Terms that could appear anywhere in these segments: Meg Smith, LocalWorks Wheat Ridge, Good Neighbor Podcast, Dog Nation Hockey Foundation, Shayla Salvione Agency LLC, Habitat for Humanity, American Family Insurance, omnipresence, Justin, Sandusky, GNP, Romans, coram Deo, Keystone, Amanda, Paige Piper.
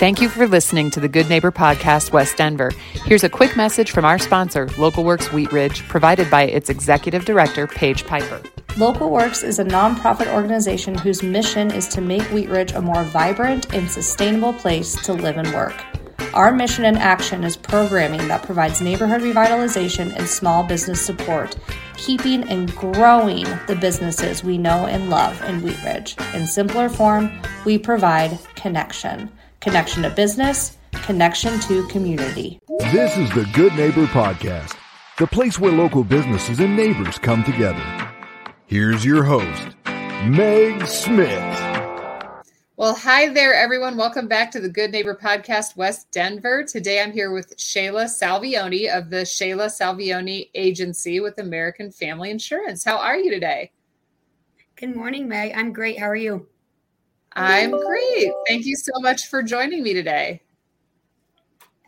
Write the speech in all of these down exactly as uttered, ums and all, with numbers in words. Thank you for listening to the Good Neighbor Podcast, West Denver. Here's a quick message from our sponsor, LocalWorks Wheat Ridge, provided by its executive director, Paige Piper. LocalWorks is a nonprofit organization whose mission is to make Wheat Ridge a more vibrant and sustainable place to live and work. Our mission and action is programming that provides neighborhood revitalization and small business support, keeping and growing the businesses we know and love in Wheat Ridge. In simpler form, we provide connection. Connection to business, connection to community. This is the Good Neighbor Podcast, the place where local businesses and neighbors come together. Here's your host, Meg Smith. Well, hi there, everyone. Welcome back to the Good Neighbor Podcast, West Denver. Today, I'm here with Shayla Salvione of the Shayla Salvione Agency with American Family Insurance. How are you today? Good morning, Meg. I'm great. How are you? I'm great. Thank you so much for joining me today.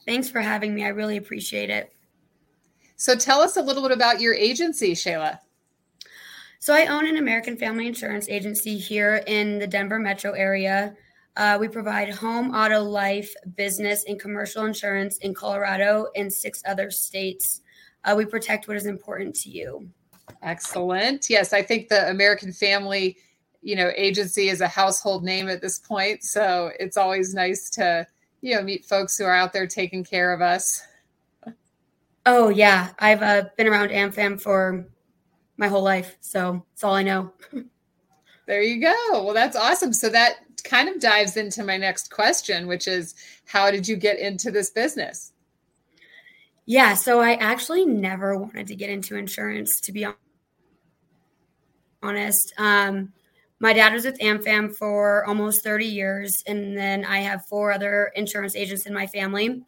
Thanks for having me. I really appreciate it. So tell us a little bit about your agency, Shayla. So I own an American Family Insurance agency here in the Denver metro area. Uh, we provide home, auto, life, business, and commercial insurance in Colorado and six other states. Uh, we protect what is important to you. Excellent. Yes, I think the American Family, you know, agency is a household name at this point. So it's always nice to, you know, meet folks who are out there taking care of us. Oh, yeah. I've uh, been around AmFam for my whole life. So it's all I know. There you go. Well, that's awesome. So that kind of dives into my next question, which is how did you get into this business? Yeah. So I actually never wanted to get into insurance, to be honest. Um, my dad was with AmFam for almost thirty years. And then I have four other insurance agents in my family.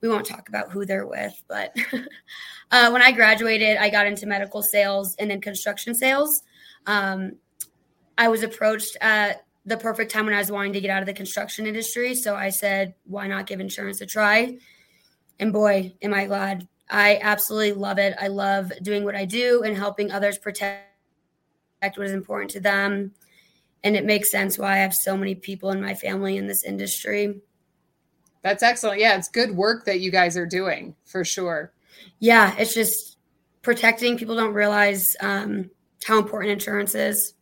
We won't talk about who they're with, but uh, when I graduated, I got into medical sales and then construction sales. Um, I was approached at the perfect time when I was wanting to get out of the construction industry. So I said, why not give insurance a try? And boy, am I glad. I absolutely love it. I love doing what I do and helping others protect what is important to them. And it makes sense why I have so many people in my family in this industry. That's excellent. Yeah, it's good work that you guys are doing for sure. Yeah, it's just protecting. People don't realize um, how important insurance is.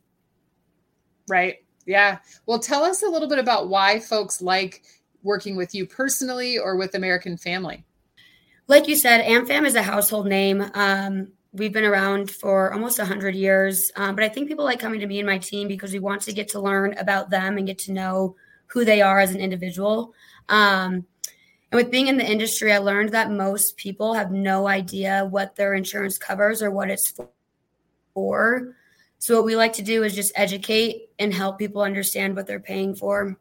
Right. Yeah. Well, tell us a little bit about why folks like working with you personally or with American Family. Like you said, AmFam is a household name. Um, we've been around for almost one hundred years, um, but I think people like coming to me and my team because we want to get to learn about them and get to know who they are as an individual. Um, and with being in the industry, I learned that most people have no idea what their insurance covers or what it's for. So what we like to do is just educate and help people understand what they're paying for.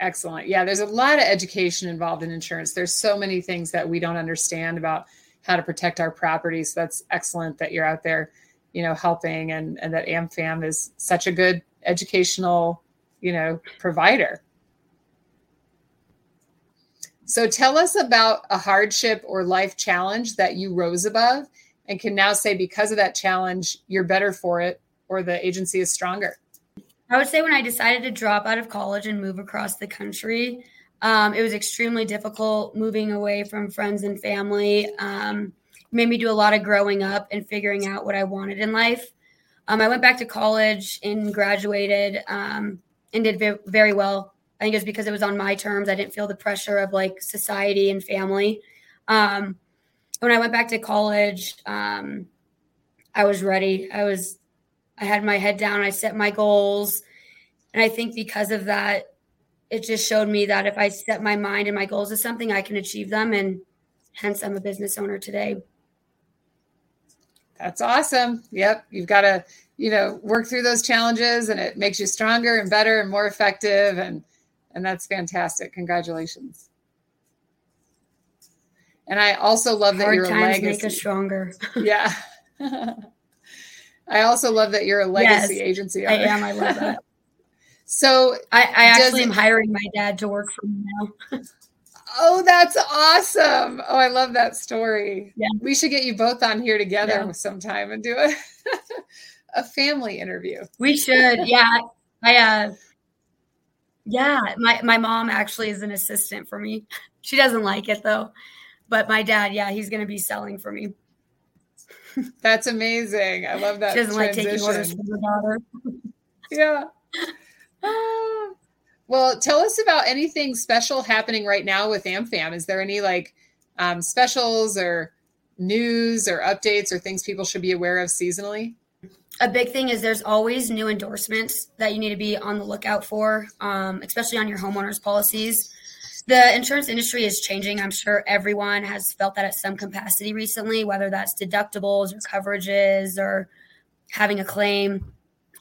Excellent. Yeah, there's a lot of education involved in insurance. There's so many things that we don't understand about how to protect our property. So that's excellent that you're out there, you know, helping and, and that AmFam is such a good educational, you know, provider. So tell us about a hardship or life challenge that you rose above and can now say because of that challenge, you're better for it or the agency is stronger. I would say when I decided to drop out of college and move across the country, um, it was extremely difficult moving away from friends and family. Um, made me do a lot of growing up and figuring out what I wanted in life. Um, I went back to college and graduated um, and did very well. I think it was because it was on my terms. I didn't feel the pressure of like society and family. Um, when I went back to college, um, I was ready. I was, I had my head down. I set my goals. And I think because of that, it just showed me that if I set my mind and my goals to something, I can achieve them. And hence I'm a business owner today. That's awesome. Yep. You've got to, you know, work through those challenges and it makes you stronger and better and more effective. And And that's fantastic. Congratulations. And I also love that Hard you're a legacy. Times make us stronger. Yeah. I also love that you're a legacy yes, agency. Owner. I am. I love that. So I, I actually am hiring my dad to work for me now. Oh, that's awesome. Oh, I love that story. Yeah. We should get you both on here together yeah. sometime and do a, a family interview. We should. Yeah. I, uh, Yeah, my, my mom actually is an assistant for me. She doesn't like it though, but my dad, yeah, he's going to be selling for me. That's amazing. I love that. She doesn't transition. Like taking orders from her daughter. Yeah. Uh, well, tell us about anything special happening right now with AmFam. Is there any like um, specials or news or updates or things people should be aware of seasonally? A big thing is there's always new endorsements that you need to be on the lookout for, um, especially on your homeowner's policies. The insurance industry is changing. I'm sure everyone has felt that at some capacity recently, whether that's deductibles or coverages or having a claim.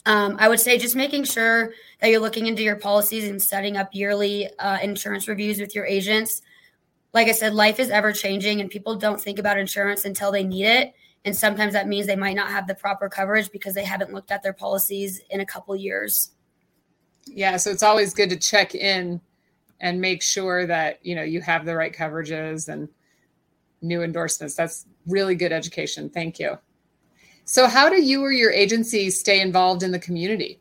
Um, I would say just making sure that you're looking into your policies and setting up yearly uh, insurance reviews with your agents. Like I said, life is ever changing and people don't think about insurance until they need it. And sometimes that means they might not have the proper coverage because they haven't looked at their policies in a couple years. Yeah. So it's always good to check in and make sure that, you know, you have the right coverages and new endorsements. That's really good education. Thank you. So how do you or your agency stay involved in the community?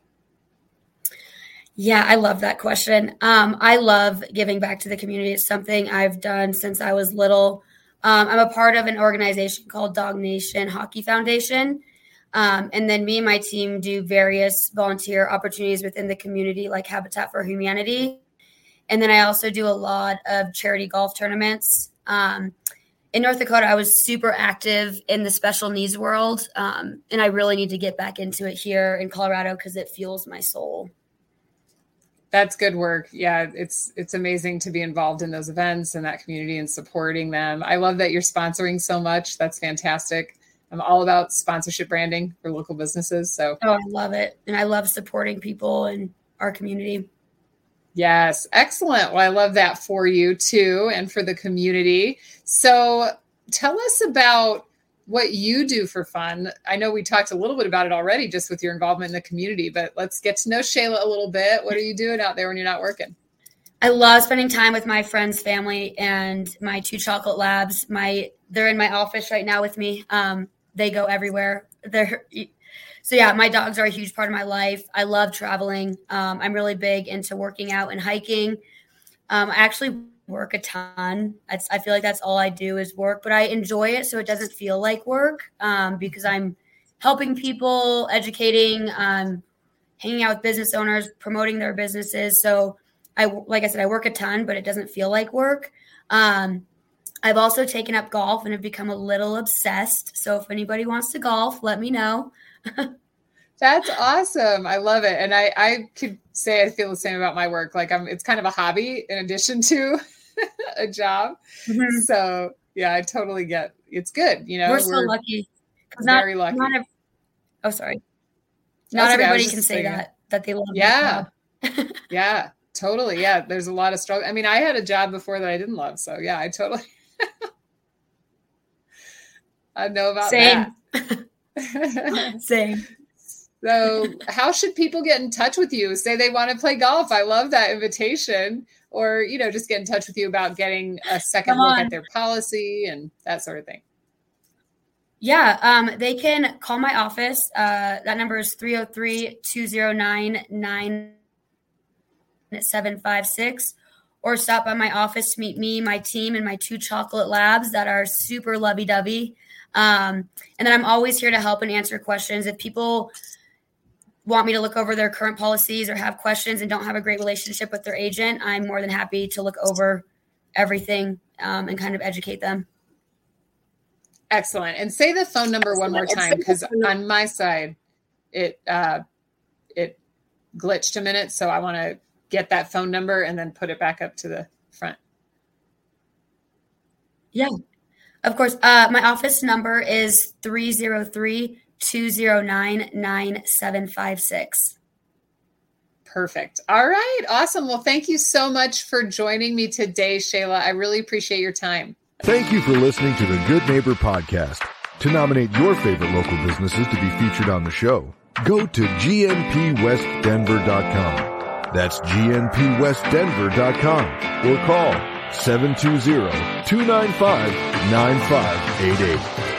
Yeah, I love that question. Um, I love giving back to the community. It's something I've done since I was little. Um, I'm a part of an organization called Dog Nation Hockey Foundation. Um, and then me and my team do various volunteer opportunities within the community, like Habitat for Humanity. And then I also do a lot of charity golf tournaments. Um, in North Dakota, I was super active in the special needs world. Um, and I really need to get back into it here in Colorado because it fuels my soul. That's good work. Yeah, it's it's amazing to be involved in those events and that community and supporting them. I love that you're sponsoring so much. That's fantastic. I'm all about sponsorship branding for local businesses. So oh, I love it. And I love supporting people in our community. Yes, excellent. Well, I love that for you too and for the community. So tell us about what you do for fun. I know we talked a little bit about it already just with your involvement in the community, but let's get to know Shayla a little bit. What are you doing out there when you're not working? I love spending time with my friends, family, and my two chocolate labs. My They're in my office right now with me. Um, they go everywhere. They're, so yeah, my dogs are a huge part of my life. I love traveling. Um, I'm really big into working out and hiking. Um, I actually work a ton. I, I feel like that's all I do is work, but I enjoy it. So it doesn't feel like work um, because I'm helping people, educating, um, hanging out with business owners, promoting their businesses. So I, like I said, I work a ton, but it doesn't feel like work. Um, I've also taken up golf and have become a little obsessed. So if anybody wants to golf, let me know. That's awesome. I love it. And I, I could say I feel the same about my work. Like I'm, it's kind of a hobby in addition to a job. Mm-hmm. So yeah, I totally get, it's good. You know, we're so we're lucky. Not, very lucky. Not every, oh, sorry. Not That's everybody can say that, that they love. Yeah. Yeah, totally. Yeah. There's a lot of struggle. I mean, I had a job before that I didn't love. So yeah, I totally, I know about same. That. Same. So how should people get in touch with you? Say they want to play golf. I love that invitation. Or, you know, just get in touch with you about getting a second look at their policy and that sort of thing. Yeah, um, they can call my office. Uh, that number is three oh three, two oh nine, nine seven five six. Or stop by my office to meet me, my team, and my two chocolate labs that are super lovey-dovey. Um, and then I'm always here to help and answer questions. If people want me to look over their current policies or have questions and don't have a great relationship with their agent, I'm more than happy to look over everything um, and kind of educate them. Excellent. And say the phone number Excellent. one more time, because on my side, it uh, it glitched a minute. So I want to get that phone number and then put it back up to the front. Yeah, of course. Uh, my office number is three oh three, two oh nine, nine seven five six. Perfect. All right. Awesome. Well, thank you so much for joining me today, Shayla. I really appreciate your time. Thank you for listening to the Good Neighbor Podcast. To nominate your favorite local businesses to be featured on the show, go to G N P West Denver dot com. That's G N P West Denver dot com or call seven two zero, two nine five, nine five eight eight.